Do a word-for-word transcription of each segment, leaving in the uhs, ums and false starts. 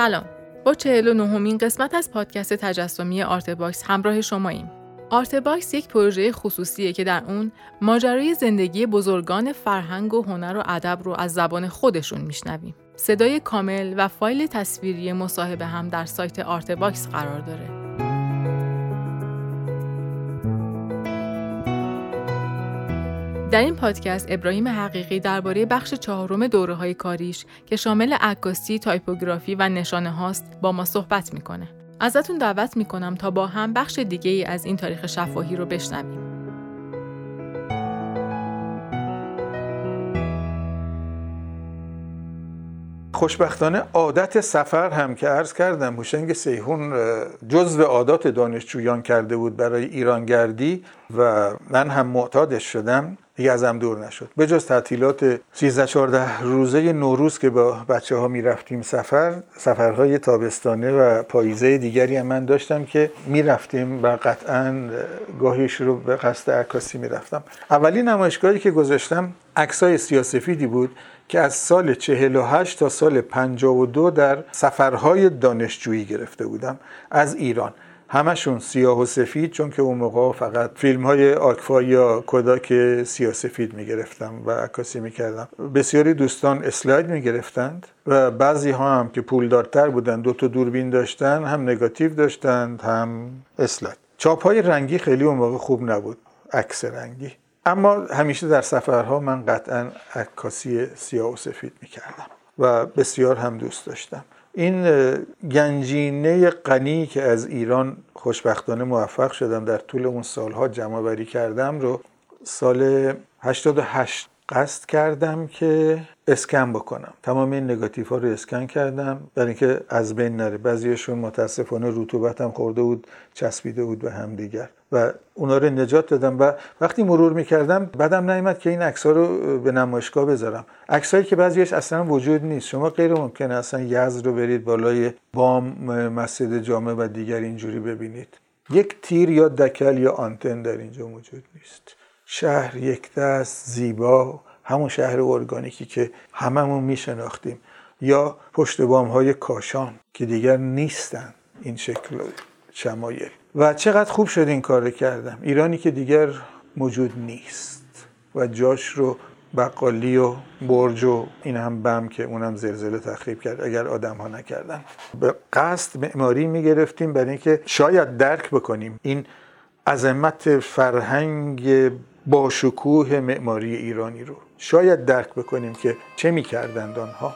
سلام. با چهل و نهمین قسمت از پادکست تجسمی آرتباکس همراه شماییم. آرتباکس یک پروژه خصوصیه که در اون ماجرای زندگی بزرگان فرهنگ و هنر و ادب رو از زبان خودشون میشنویم. صدای کامل و فایل تصویری مصاحبه هم در سایت آرتباکس قرار داره. در این پادکست ابراهیم حقیقی درباره بخش چهارم دوره‌های کاریش که شامل عکاسی، تایپوگرافی و نشانه هاست با ما صحبت میکنه. ازتون دعوت میکنم تا با هم بخش دیگه ای از این تاریخ شفاهی رو بشنویم. خوشبختانه عادت سفر هم که عرض کردم هوشنگ سیحون جزو عادات دانشجویان کرده بود برای ایرانگردی و من هم معتادش شدم، دیگه ازم دور نشد. به جز تعطیلات سیزده چهارده روزه نوروز که با بچه ها می رفتیم سفر، سفرهای تابستانه و پاییزه دیگری هم من داشتم که می رفتیم و قطعاً گاهیش رو به قصد عکاسی می رفتم. اولین نمایشگاهی که گذاشتم عکسای سیاه‌سفیدی بود که از سال چهل و هشت تا سال پنجاه و دو در سفرهای دانشجویی گرفته بودم از ایران، همشون سیاه و سفید، چون که اون موقع فقط فیلم‌های آگفا یا کداک سیاه سفید می‌گرفتم و عکاسی می‌کردم. بسیاری دوستان اسلاید می‌گرفتند و بعضی ها هم که پولدارتر بودن دو تا دوربین داشتن، هم نگاتیو داشتند هم اسلاید. چاپ‌های رنگی خیلی اون موقع خوب نبود، عکس رنگی. اما همیشه در سفرها من قطعاً عکاسی سیاه و سفید می‌کردم و بسیار هم دوست داشتم. این گنجینه غنی که از ایران خوشبختانه موفق شدم در طول اون سالها جمع‌آوری کردم رو سال هشتاد و هشت قصد کردم که اسکن بکنم. تمام این نگاتیوها رو اسکن کردم برای اینکه از بین نره. بعضیشون متاسفانه رطوبت هم خورده بود، چسبیده بود به هم دیگر و اونا رو نجات دادم و وقتی مرور می‌کردم بعدم نیامد که این عکس‌ها رو به نمایشگاه بذارم. عکسایی که بعضیش اصلا وجود نیست. شما غیر ممکنه اصلا یزد رو برید بالای بام مسجد جامع و دیگر اینجوری ببینید. یک تیر یا دکل یا آنتن در اینجا موجود نیست. شهر یک دست زیبا، همون شهر ارگانیکی که هممون میشناختیم، یا پشت بام‌های کاشان که دیگر نیستن این شکل شمایل. و چقدر خوب شد این کار رو کردم. ایرانی که دیگر موجود نیست و جاش رو بقالی و برج و این هم بم که اونم زلزله تخریب کرد اگر آدم ها نکردن. به قصد معماری میگرفتیم برای اینکه شاید درک بکنیم این عظمت فرهنگ با شکوه معماری ایرانی رو، شاید درک بکنیم که چه میکردند آنها.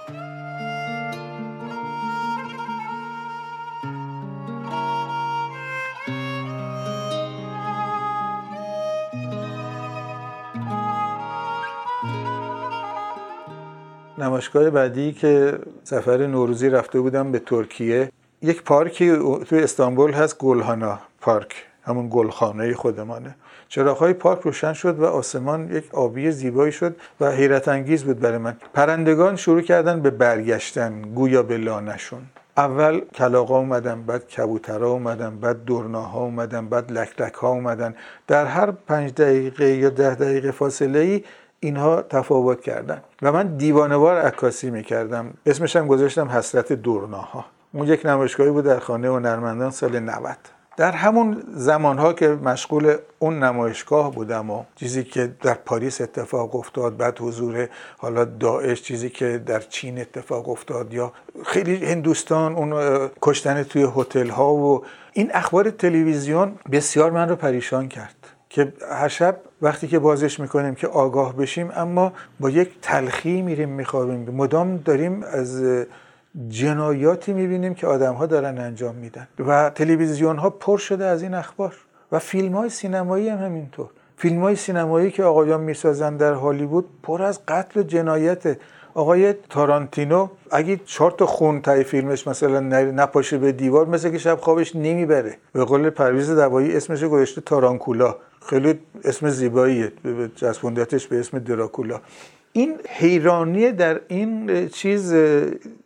نمایشگاه بعدی که سفر نوروزی رفته بودم به ترکیه، یک پارکی تو استانبول هست، گلهانا پارک، همون گلخانه خودمانه. چراغ‌های پارک روشن شد و آسمان یک آبی زیبایی شد و حیرت انگیز بود برای من. پرندگان شروع کردن به برگشتن گویا به لانه‌شون. اول کلاغا اومدن، بعد کبوترها اومدن، بعد درناها اومدن، بعد لکلک‌ها اومدن. در هر پنج دقیقه یا ده دقیقه فاصله‌ای اینها تفاوت کردن و من دیوانه‌وار عکاسی می‌کردم. اسمش هم گذاشتم حسرت درناها. اون یک نمایشگاهی بود در خانه هنرمندان سال نود. در همون زمانها که مشغول اون نمایشگاه بودم و چیزی که در پاریس اتفاق افتاد، بعد حضور حالا داعش، چیزی که در چین اتفاق افتاد یا خیلی هندوستان، اون کشتن توی هتل‌ها و این اخبار تلویزیون بسیار من رو پریشان کرد که هر شب وقتی که بازش میکنیم که آگاه بشیم اما با یک تلخی میریم میخوابیم. مدام داریم از جنایاتی میبینیم که آدم‌ها دارن انجام میدن و تلویزیون‌ها پر شده از این اخبار و فیلم‌های سینمایی هم همینطور. فیلم‌های سینمایی که آقایان میسازن در هالیوود پر از قتل و جنایته. آقای تارانتینو اگه چهار تا خون تای فیلمش مثلا نپاشه به دیوار مثل که شب خوابش نمیبره. به قول پرویز دوایی اسمش گذاشته تارانکولا، خیلی اسم زیباییه، چسبوندتش به اسم دراکولا. این حیرانی در این چیز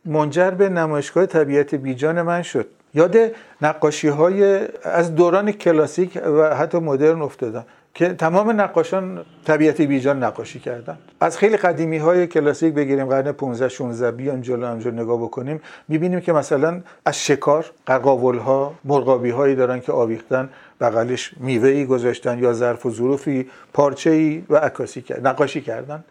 منجر به نمایشگاه طبیعت بیجان من شد. یاد نقاشی‌های از دوران کلاسیک و حتی مدرن افتادم که تمام نقاشان طبیعت بیجان نقاشی کردن. از خیلی قدیمی های کلاسیک بگیریم قرن پانزده شانزده بیان جلو همجور نگاه بکنیم، میبینیم که مثلا از شکار قرقاول ها مرغابی هایی دارن که آویختن، بغلش میوه‌ای گذاشتن یا ظرف و ظروفی، پارچه‌ای و عکاسی کردن، نقاشی کردن.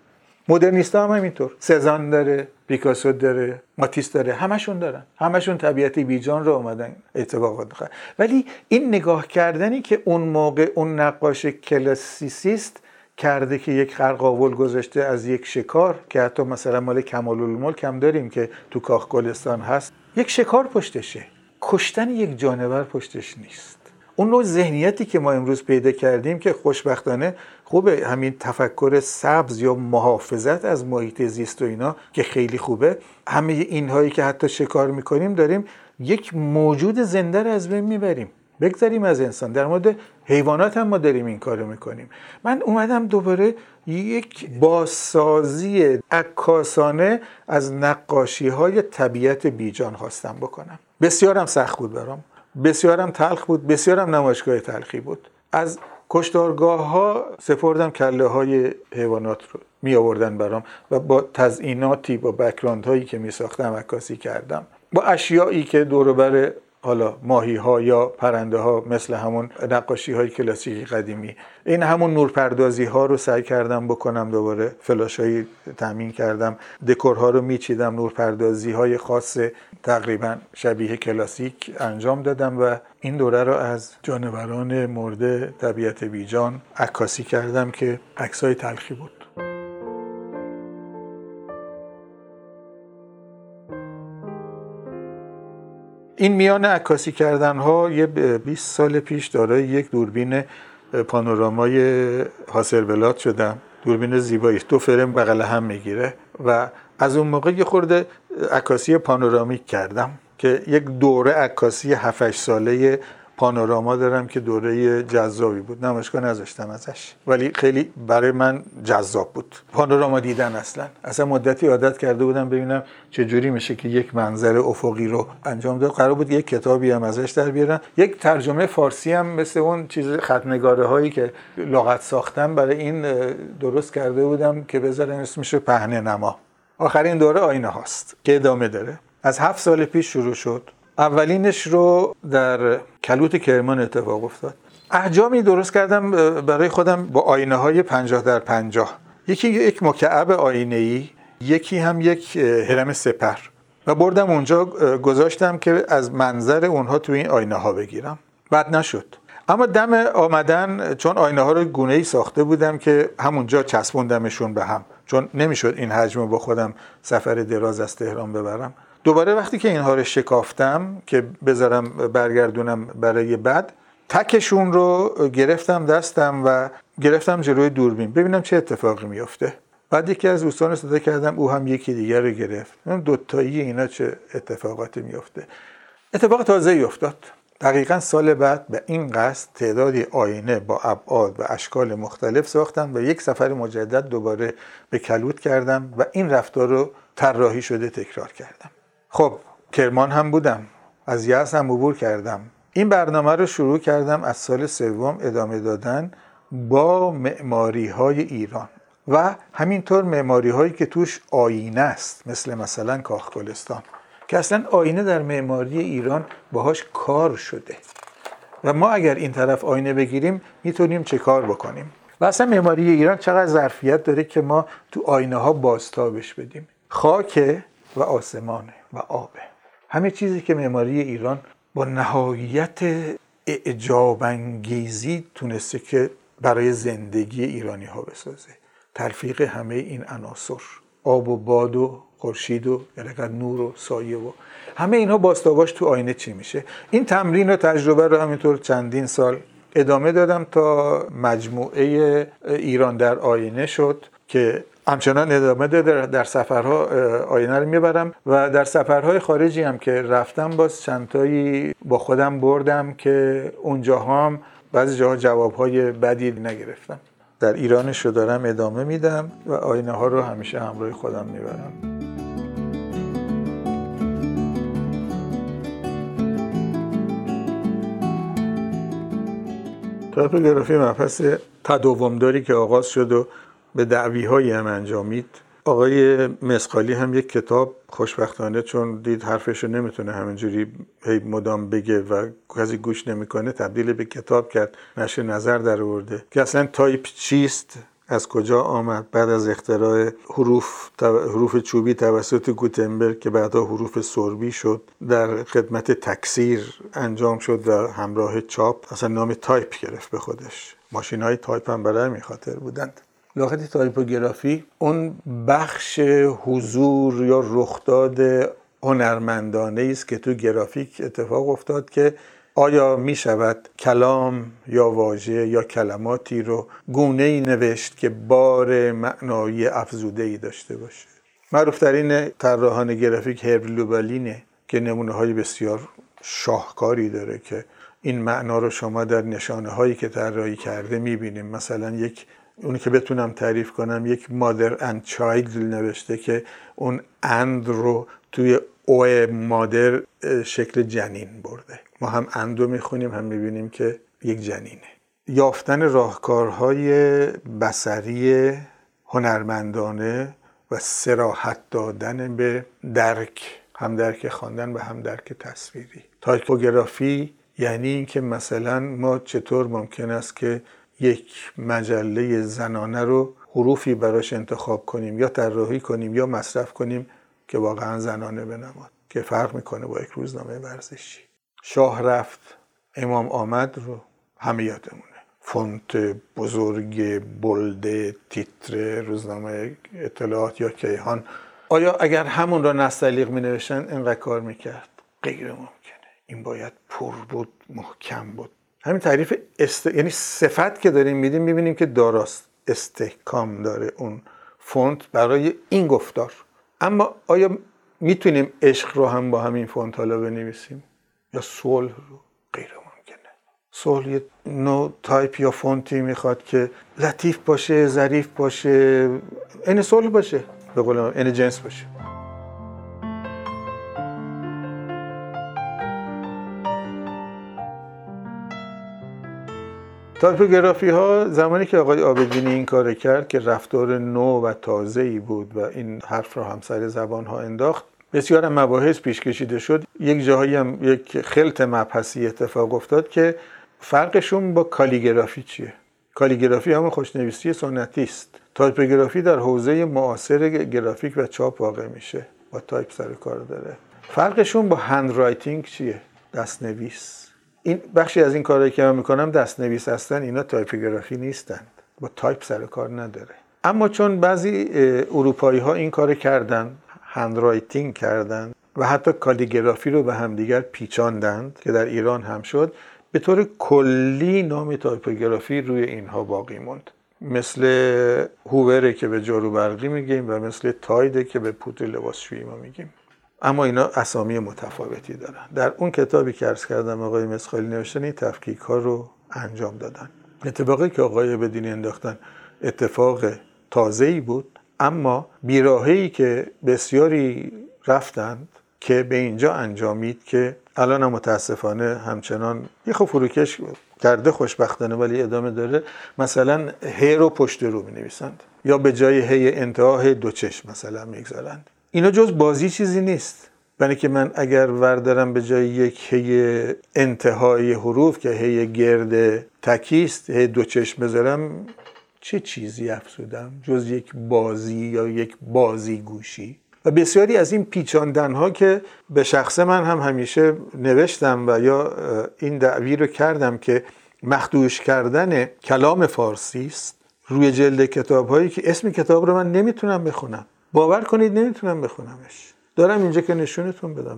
مدرنیست‌ها هم همینطور، سزان داره، پیکاسو داره، ماتیس داره، همشون دارن، همشون طبیعت بیجان رو اومدن اتفاقات می‌خواد. ولی این نگاه کردنی که اون موقع اون نقاش کلاسیسیست کرده که یک قرقاول گذاشته از یک شکار، که حتی مثلا مال کمال‌الملک هم داریم که تو کاخ گلستان هست، یک شکار پشتشه، کشتن یک جانور پشتش نیست. اون نوع ذهنیتی که ما امروز پیدا کردیم که خوشبختانه خوبه، همین تفکر سبز یا محافظت از محیط زیست و اینا که خیلی خوبه، همه اینهایی که حتی شکار میکنیم داریم یک موجود زنده رو از بین میبریم. بگذاریم از انسان، در مورد حیوانات هم ما داریم این کارو میکنیم. من اومدم دوباره یک بازسازی عکاسانه از نقاشی های طبیعت بیجان خواستم بکنم. بسیارم سخت بود برام، بسیارم تلخ بود، بسیارم نمایشگاه تلخی بود. از کشتارگاه ها سپردم کله های حیوانات رو می آوردن برام و با تزئیناتی، با بک‌گراند هایی که می ساختم عکاسی کردم، با اشیایی که دور و بر حالا ماهی ها یا پرنده ها، مثل همون نقاشی های کلاسیکی قدیمی. این همون نورپردازی ها رو سعی کردم بکنم، دوباره فلاش هایی تامین کردم، دکورها رو میچیدم، نورپردازی های خاص تقریبا شبیه کلاسیک انجام دادم و این دوره رو از جانوران مرده طبیعت بیجان عکاسی کردم که عکسای تلخی بود. این میان عکاسی کردن ها یه بیست سال پیش دارای یک دوربین پانورامای هاسلبلاد شدم. دوربین زیبایی، دو فریم بغل هم میگیره و از اون موقع یه خورده عکاسی پانورامیک کردم که یک دوره عکاسی هفت هشت ساله پانوراما دارم که دوره جذابی بود. نمایشگاه نذاشتم ازش ولی خیلی برای من جذاب بود پانوراما دیدن. اصلا اصلا مدتی عادت کرده بودم ببینم چه جوری میشه که یک منظر افقی رو انجام داد. قرار بود یک کتابی هم ازش در بیارم، یک ترجمه فارسی هم مثل اون چیز خطنگاره هایی که لغت ساختم برای این درست کرده بودم که بذارم اسمش رو پهنه نما. آخرین دوره آینه هاست که ادامه داره. از هفت سال پیش شروع شد. اولینش رو در کلوت کرمان اتفاق افتاد. احجامی درست کردم برای خودم با آینه های پنجاه در پنجاه، یکی یک مکعب آینه‌ای، یکی هم یک هرم سپر، و بردم اونجا گذاشتم که از منظر اونها توی این آینه ها بگیرم. بد نشد، اما دم آمدن چون آینه ها رو گونه ای ساخته بودم که همونجا چسبوندمشون به هم، چون نمیشد این حجم رو با خودم سفر دراز از تهران ببرم. دوباره وقتی که اینها رو شکافتم که بذارم برگردونم برای بعد، تکشون رو گرفتم دستم و گرفتم جلوی دوربین ببینم چه اتفاقی میفته. بعد یکی از دوستان رو صدا کردم، او هم یکی دیگر رو گرفت، دوتایی اینا چه اتفاقاتی میفته. اتفاق تازه‌ای افتاد. دقیقاً سال بعد به این قصد تعدادی آینه با ابعاد و اشکال مختلف ساختم و یک سفر مجدد دوباره به کلوت کردم و این رفتار رو طراحی شده تکرار کردم. خب کرمان هم بودم، از یزد هم عبور کردم. این برنامه رو شروع کردم از سال سوم ادامه دادن با معماری های ایران و همینطور معماری هایی که توش آینه است، مثل مثلا کاخ گلستان که اصلا آینه در معماری ایران باهاش کار شده و ما اگر این طرف آینه بگیریم میتونیم چه کار بکنیم و اصلا معماری ایران چقدر ظرفیت داره که ما تو آینه ها بازتابش بدیم. خاک و آسمانه و آبه، همه چیزی که معماری ایران با نهایت اعجاب انگیزی تونسته که برای زندگی ایرانی ها بسازه. تلفیق همه این عناصر، آب و باد و خورشید و یعنی نور و سایه و همه اینها باستاباش تو آینه چی میشه. این تمرین و تجربه رو همینطور چندین سال ادامه دادم تا مجموعه ایران در آینه شد که همچنان ادامه داده. در سفرها آینه رو میبرم و در سفرهای خارجی هم که رفتم باز چندتایی با خودم بردم که اونجا هم بعضی جاها جوابهای بدی نگرفتم. در ایرانش رو دارم ادامه میدم و آینه ها رو همیشه همراه خودم میبرم. توپوگرافی مبحث تداومداری که آغاز شد و به دعوی‌هایی هم انجامید. آقای مسقالی هم یک کتاب خوشبختانه چون دید حرفش رو نمیتونه همینجوری هی مدام بگه و کسی گوش نمیکنه تبدیل به کتاب کرد، نشر نظر در آورده که اصلا تایپ چیست، از کجا آمد. بعد از اختراع حروف حروف چوبی توسط گوتنبرگ که بعدا حروف سربی شد، در خدمت تکثیر انجام شد و همراه چاپ اصلا نام تایپ گرفت به خودش. ماشین‌های تایپ هم برای همین خاطر بودند. لغت تایپوگرافی اون بخش حضور یا رخداد هنرمندانه است که تو گرافیک اتفاق افتاد که آیا می شود کلام یا واژه یا کلماتی رو گونه‌ای نوشت که بار معنایی افزوده‌ای داشته باشه. معروف‌ترین طراحان گرافیک هربرت لوبالینه که نمونه‌های بسیار شاهکاری داره که این معنا رو شما در نشانه‌هایی که طراحی کرده می‌بینیم. مثلا یک اونی که بتونم تعریف کنم، یک مادر اند چایلد نوشته که اون اند رو توی او مادر شکل جنین برده. ما هم اندو میخونیم هم میبینیم که یک جنینه. یافتن راهکارهای بصری هنرمندانه و صراحت دادن به درک، هم درک خواندن و هم درک تصویری. تایپوگرافی یعنی این که مثلا ما چطور ممکن است که یک مجله زنانه رو حروفی براش انتخاب کنیم یا طراحی کنیم یا مصرف کنیم که واقعا زنانه بنماد، که فرق میکنه با یک روزنامه ورزشی. شاه رفت امام آمد رو همه یادمونه، فونت بزرگ بولد تیتر روزنامه اطلاعات یا کیهان. آیا اگر همون رو نستعلیق می نوشتن اینقدر کار میکرد؟ غیر ممکنه. این باید پر بود، محکم بود. همین تعریف است... یعنی صفت که داریم میدیم میبینیم که داراست، استحکام داره اون فونت برای این گفتار. اما آیا میتونیم عشق رو هم با همین فونت حالا بنویسیم یا صلح رو؟ غیر ممکنه. صلح یه نوع تایپ یا فونتی میخواد که لطیف باشه، ظریف باشه، این صلح باشه، به قول ما این جنس باشه. تایپوگرافی ها زمانی که آقای آبدینی این کار کرد که رفتار نو و تازه‌ای بود و این حرف رو همسر زبان ها انداخت، بسیار هم مباحث پیش کشیده شد. یک جاهایی هم یک خلط مبحثی اتفاق افتاد که فرقشون با کالیگرافی چیه. کالیگرافی هم خوشنویسی سنتی است. تایپوگرافی در حوزه معاصر گرافیک و چاپ واقع میشه، با تایپ سر کار داره. فرقشون با هند رایتینگ چیه؟ دستنویس. این بخشی از این کارهایی که من میکنم دستنویس هستن، اینا تایپوگرافی نیستند، با تایپ سر کار نداره. اما چون بعضی اروپایی ها این کار کردن، هندرایتینگ کردن و حتی کالیگرافی رو به همدیگر پیچاندند که در ایران هم شد، به طور کلی نام تایپوگرافی روی اینها باقی موند. مثل هووره که به جاروبرقی میگیم و مثل تایده که به پودر لباسشویی ما میگیم. اما اینا اسامی متفاوتی دارن. در اون کتابی که عرض کردم آقای مسخالی نوشتن، این تفکیک ها رو انجام دادن. اتفاقی که آقای بدینی انداختن اتفاق تازه‌ای بود، اما بیراهه‌ای که بسیاری رفتند که به اینجا انجامید که الان هم متاسفانه همچنان یه خب فروکش کرده خوشبختانه ولی ادامه داره. مثلا هی رو پشت رو می‌نویسند یا به جای هی انتهای دو چشم مثلا می‌گذارند. اینا جز بازی چیزی نیست. یعنی که من اگر وردارم به جای یک هی انتهای حروف که هی گرد تکیست هی دو چشم بذارم، چه چیزی افزودم جز یک بازی یا یک بازی گوشی. و بسیاری از این پیچاندنها که به شخص من هم همیشه نوشتم و یا این دعوی رو کردم که مخدوش کردن کلام فارسی است روی جلد کتاب هایی که اسم کتاب رو من نمیتونم بخونم. باور کنید نمیتونم بخونمش. دارم اینجا که نشونتون بدم،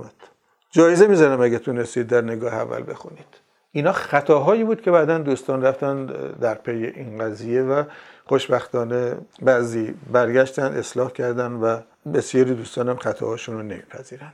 جایزه میذارم اگه تونستید در نگاه اول بخونید. اینا خطاهایی بود که بعداً دوستان رفتن در پی این قضیه و خوشبختانه بعضی برگشتن اصلاح کردن و بسیاری دوستانم خطاهاشون رو نمیپذیرند.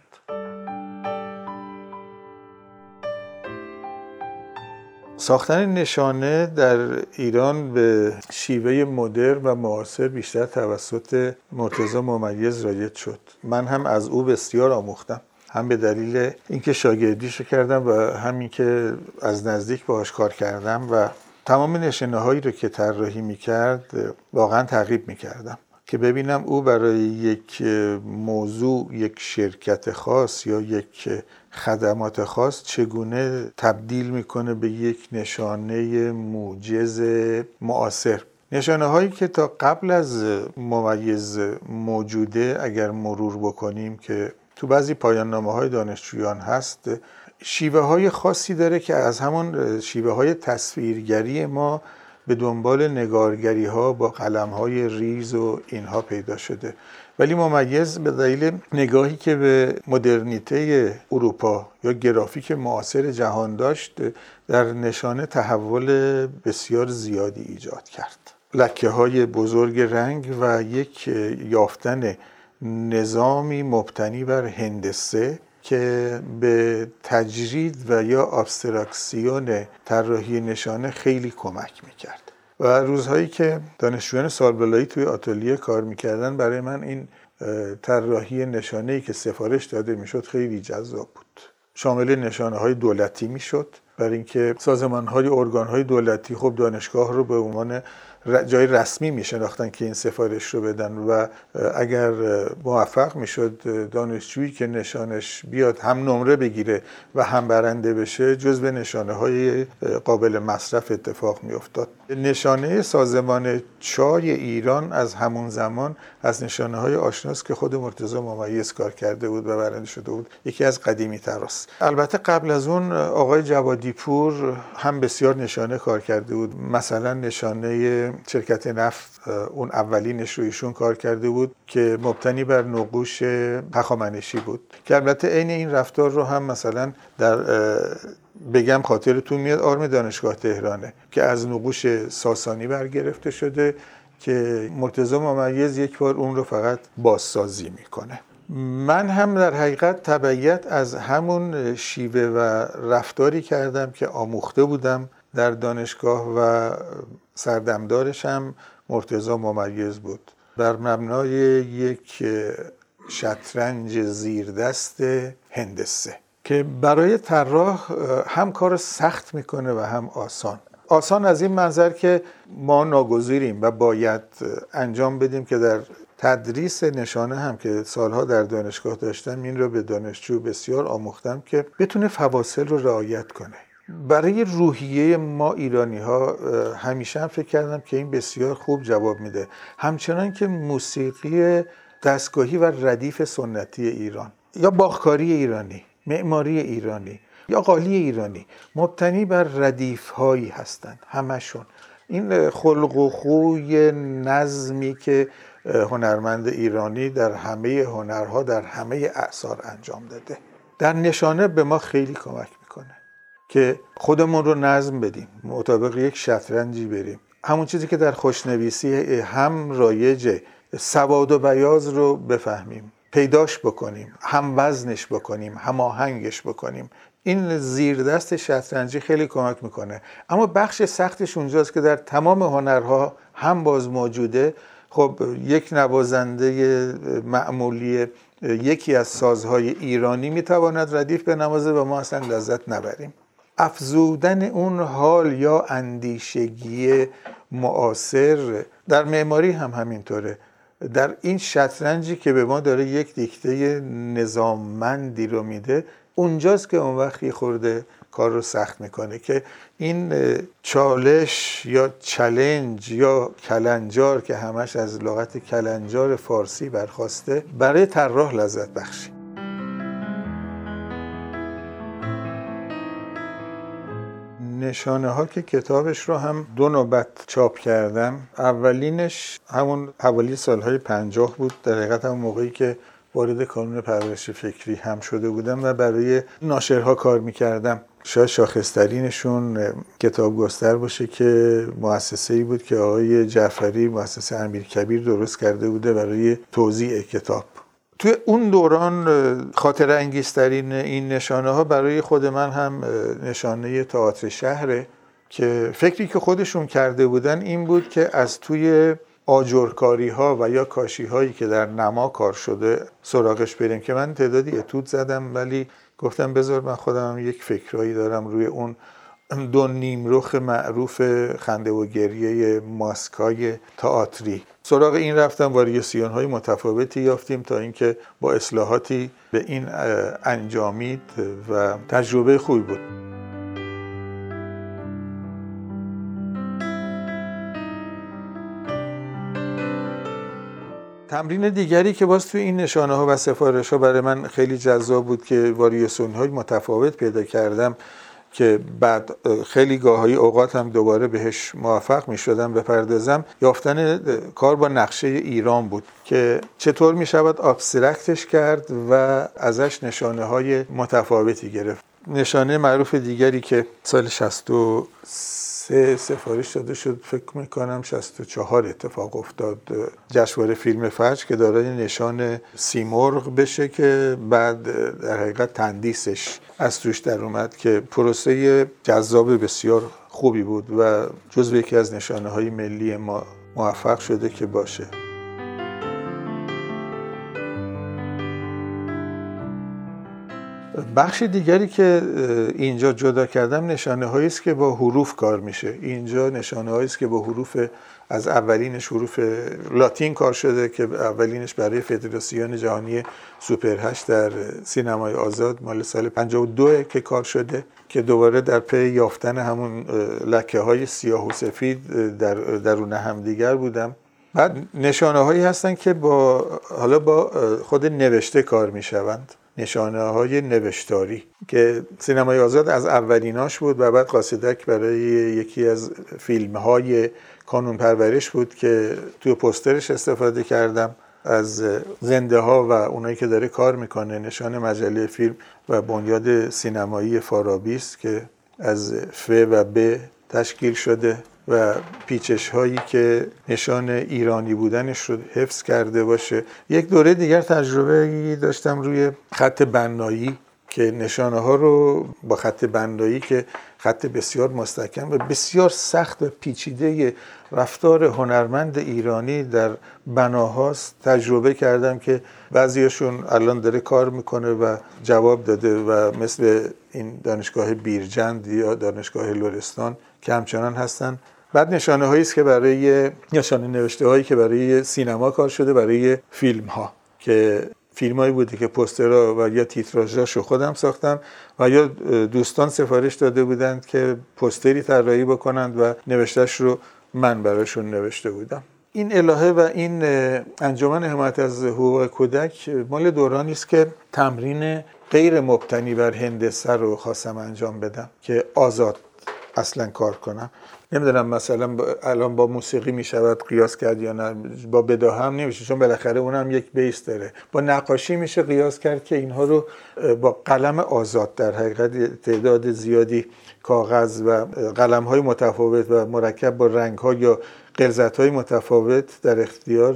ساختن نشانه در ایران به شیوه مدرن و معاصر بیشتر توسط مرتضی ممیز رایج شد. من هم از او بسیار آموختم، هم به دلیل اینکه شاگردیشو کردم و همین که از نزدیک باهاش کار کردم و تمام نشانه‌هایی رو که طراحی می‌کرد واقعا تعقیب می‌کردم که ببینم او برای یک موضوع، یک شرکت خاص یا یک خدمات خاص چگونه تبدیل می‌کنه به یک نشانه موجز معاصر. نشانه‌هایی که تا قبل از ممیز موجوده اگر مرور بکنیم که تو بعضی پایان‌نامه‌های دانشجویان هست، شیوه‌های خاصی داره که از همون شیوه‌های تصویرگری ما به دنبال نگارگری‌ها با قلم‌های ریز و اینها پیدا شده، ولی ممیز به دلیل نگاهی که به مدرنیته اروپا یا گرافیک معاصر جهان داشت در نشانه تحول بسیار زیادی ایجاد کرد. لکه‌های بزرگ رنگ و یک یافتن نظامی مبتنی بر هندسه که به تجرید و یا ابستراکسیون طراحی نشانه خیلی کمک میکرد. و روزهایی که دانشجویان سالبلایی توی آتلیه کار میکردن برای من این طراحی نشانه‌ای که سفارش داده میشد خیلی جذاب بود. شامل نشانه‌های دولتی میشد، برای اینکه سازمان‌های ارگان‌های دولتی خب دانشگاه رو به عنوان جای رسمی میشناختن که این سفارش رو بدن و اگر موفق میشد دانشجویی که نشانش بیاد هم نمره بگیره و هم برنده بشه جزو نشانه‌های قابل مصرف اتفاق میافتاد. نشانه سازمان چای ایران از همون زمان از نشانه‌های آشناست که خود مرتضی ممیز کار کرده بود و برنده شده بود، یکی از قدیمی تراست. البته قبل از اون آقای جوادی پور هم بسیار نشانه کار کرده بود، مثلا نشانه شرکت نفت اون اولینش رو ایشون کار کرده بود که مبتنی بر نقوش هخامنشی بود که البته عین این رفتار رو هم مثلا در بگم خاطرتون میاد آرمی دانشگاه تهرانه که از نقوش ساسانی برگرفته شده که مرتضی ممیز یک بار اون رو فقط بازسازی میکنه. من هم در حقیقت تبعیت از همون شیوه و رفتاری کردم که آموخته بودم در دانشگاه و سردمدارش هم مرتضی ممیز بود، بر مبنای یک شطرنج زیردست هندسه که برای طراح هم کار سخت میکنه و هم آسان. آسان از این منظر که ما ناگزیریم و باید انجام بدیم که در تدریس نشانه هم که سالها در دانشگاه داشتم این رو به دانشجو بسیار آموختم که بتونه فواصل رو رعایت کنه. برای روحیه ما ایرانی ها همیشه هم فکر کردم که این بسیار خوب جواب میده، همچنان که موسیقی دستگاهی و ردیف سنتی ایران یا باغکاری ایرانی، معماری ایرانی یا قالی ایرانی مبتنی بر ردیف هایی هستند همشون. این خلق و خوی نظمی که هنرمند ایرانی در همه هنرها در همه اعصار انجام داده در نشانه به ما خیلی کمک میکنه که خودمون رو نظم بدیم، مطابق یک شطرنجی بریم. همون چیزی که در خوشنویسی هم رایجه، سواد و بیاض رو بفهمیم، پیداش بکنیم، هم وزنش بکنیم، هماهنگش بکنیم. این زیردست شطرنجی خیلی کمک میکنه. اما بخش سختش اونجاست که در تمام هنرها هم باز موجوده. خب یک نوازنده معمولی یکی از سازهای ایرانی میتواند ردیف بنوازه و ما اصلا لذت نبریم. افزودن اون حال یا اندیشگی معاصر در معماری هم همینطوره. در این شطرنجی که به ما داره یک دیکته نظاممندی رو میده، اونجاست که اون وقتی خورده کار رو سخت میکنه که این چالش یا چلنج یا کلنجار که همش از لغت کلنجار فارسی برخواسته برای طراح لذت بخشه. نشانه ها که کتابش رو هم دو نوبت چاپ کردم، اولینش همون حوالی سالهای پنجاه بود، در حقیقت همون موقعی که وارد کانون پرورش فکری هم شده بودم و برای ناشرها کار میکردم. شاید شاخصترینشون کتاب گستر باشه که مؤسسه‌ای بود که آقای جعفری مؤسسه امیرکبیر درست کرده بوده برای توزیع کتاب. توی اون دوران خاطر انگیزترین این نشانه ها برای خود من هم نشانه تئاتر شهره که فکری که خودشون کرده بودن این بود که از توی آجرکاری ها و یا کاشی هایی که در نما کار شده سراغش بریم که من تعدادی اتود زدم، ولی گفتم بذار من خودم یک فکرایی دارم روی اون دو نیمرخ معروف خنده و گریه ماسکای تئاتری. سراغ این رفتم، واریاسیون های متفاوتی یافتیم تا اینکه با اصلاحاتی به این انجامید و تجربه خوبی بود. تمرین دیگری که باز توی این نشانه ها و سفارش ها برای من خیلی جذاب بود که واریاسیون های متفاوت پیدا کردم که بعد خیلی گاهی اوقات هم دوباره بهش موفق می شدم بپردازم، یافتن کار با نقشه ایران بود که چطور می شود ابسترکتش کرد و ازش نشانه های متفاوتی گرفت. نشانه معروف دیگری که سال شصت و سه سفارش داده شد، فکر می کنم شصت و چهار اتفاق افتاد، جشنواره فیلم فجر که دارای نشان سیمرغ بشه که بعد در حقیقت تندیسش از توش در اومد که پروسه جذاب بسیار خوبی بود و جزو یکی از نشانه های ملی ما موفق شده که باشه. بخش دیگری که اینجا جدا کردم نشانه هایی است که با حروف کار میشه. اینجا نشانه هایی است که با حروف، از اولینش حروف لاتین کار شده که اولینش برای فدراسیون جهانی سوپر هشت در سینمای آزاد مال سال پنجاه و دو که کار شده که دوباره در پی یافتن همون لکه های سیاه و سفید در درون همدیگر بودم. بعد نشانه هایی هستن که با حالا با خود نوشته کار میشوند، نشانه های نوشتاری که سینمای آزاد از اولیناش بود و بعد قاصدک برای یکی از فیلم های کانون پرورش بود که توی پوسترش استفاده کردم از زنده ها و اونایی که داره کار میکنه. نشانه مجله فیلم و بنیاد سینمایی فارابی است که از ف و ب تشکیل شده و پیچش هایی که نشان ایرانی بودنش رو حفظ کرده باشه. یک دوره دیگر تجربه داشتم روی خط بنایی که نشانه ها رو با خط بنایی که خط بسیار مستحکم و بسیار سخت و پیچیده رفتار هنرمند ایرانی در بناهاست تجربه کردم که بعضیشون الان داره کار میکنه و جواب داده و مثل این دانشگاه بیرجند یا دانشگاه لرستان که همچنان هستن. بعد نشانه هایی است که برای نشانه نوشته هایی که برای سینما کار شده، برای فیلم ها که فیلم هایی بوده که پوسترها و یا تیتراژاشو خودم ساختم و یا دوستان سفارش داده بودند که پوستری طراحی بکنند و نوشتهش رو من براشون نوشته بودم. این الهه و این انجمن حمایت از حقوق کودک مال دورانی است که تمرین غیر مبتنی بر هندسه رو خواستم انجام بدم که آزاد اصلا کار کنم. نمیدونم مثلا با الان با موسیقی میشود قیاس کرد یا نه، با بداهم نمیشه چون بالاخره اونم یک بیس داره. با نقاشی میشه قیاس کرد که اینها رو با قلم آزاد در حقیقت تعداد زیادی کاغذ و قلم‌های متفاوت و مرکب با رنگ‌ها یا غلظت‌های متفاوت در اختیار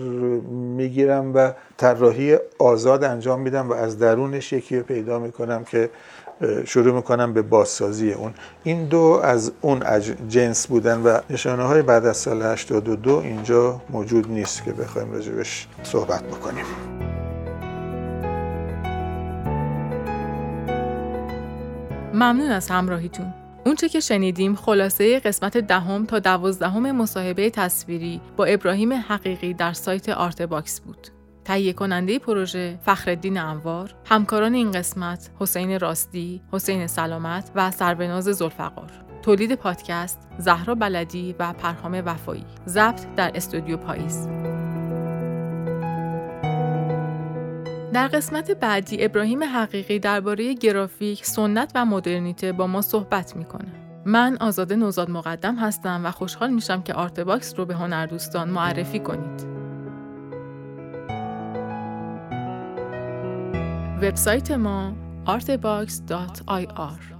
میگیرم و طراحی آزاد انجام میدم و از درونش یکی رو پیدا میکنم که شروع میکنم به بازسازی اون. این دو از اون جنس بودن و نشانه های بعد از سال هشتاد و دو اینجا موجود نیست که بخوایم راجبش صحبت بکنیم. ممنون از همراهیتون. اونچه که شنیدیم خلاصه قسمت دهم تا دوازدهم مصاحبه تصویری با ابراهیم حقیقی در سایت آرتباکس بود. تهیه کننده پروژه فخرالدین انوار، همکاران این قسمت حسین راستی، حسین سلامت و سربناز ذوالفقار. تولید پادکست زهرا بلدی و پرهام وفایی. ضبط در استودیو پاییز. در قسمت بعدی ابراهیم حقیقی درباره گرافیک، سنت و مدرنیته با ما صحبت میکنه. من آزاده نوزاد مقدم هستم و خوشحال میشم که آرتباکس رو به هنردوستان معرفی کنید. وبسایت ما آرتباکس دات آی آر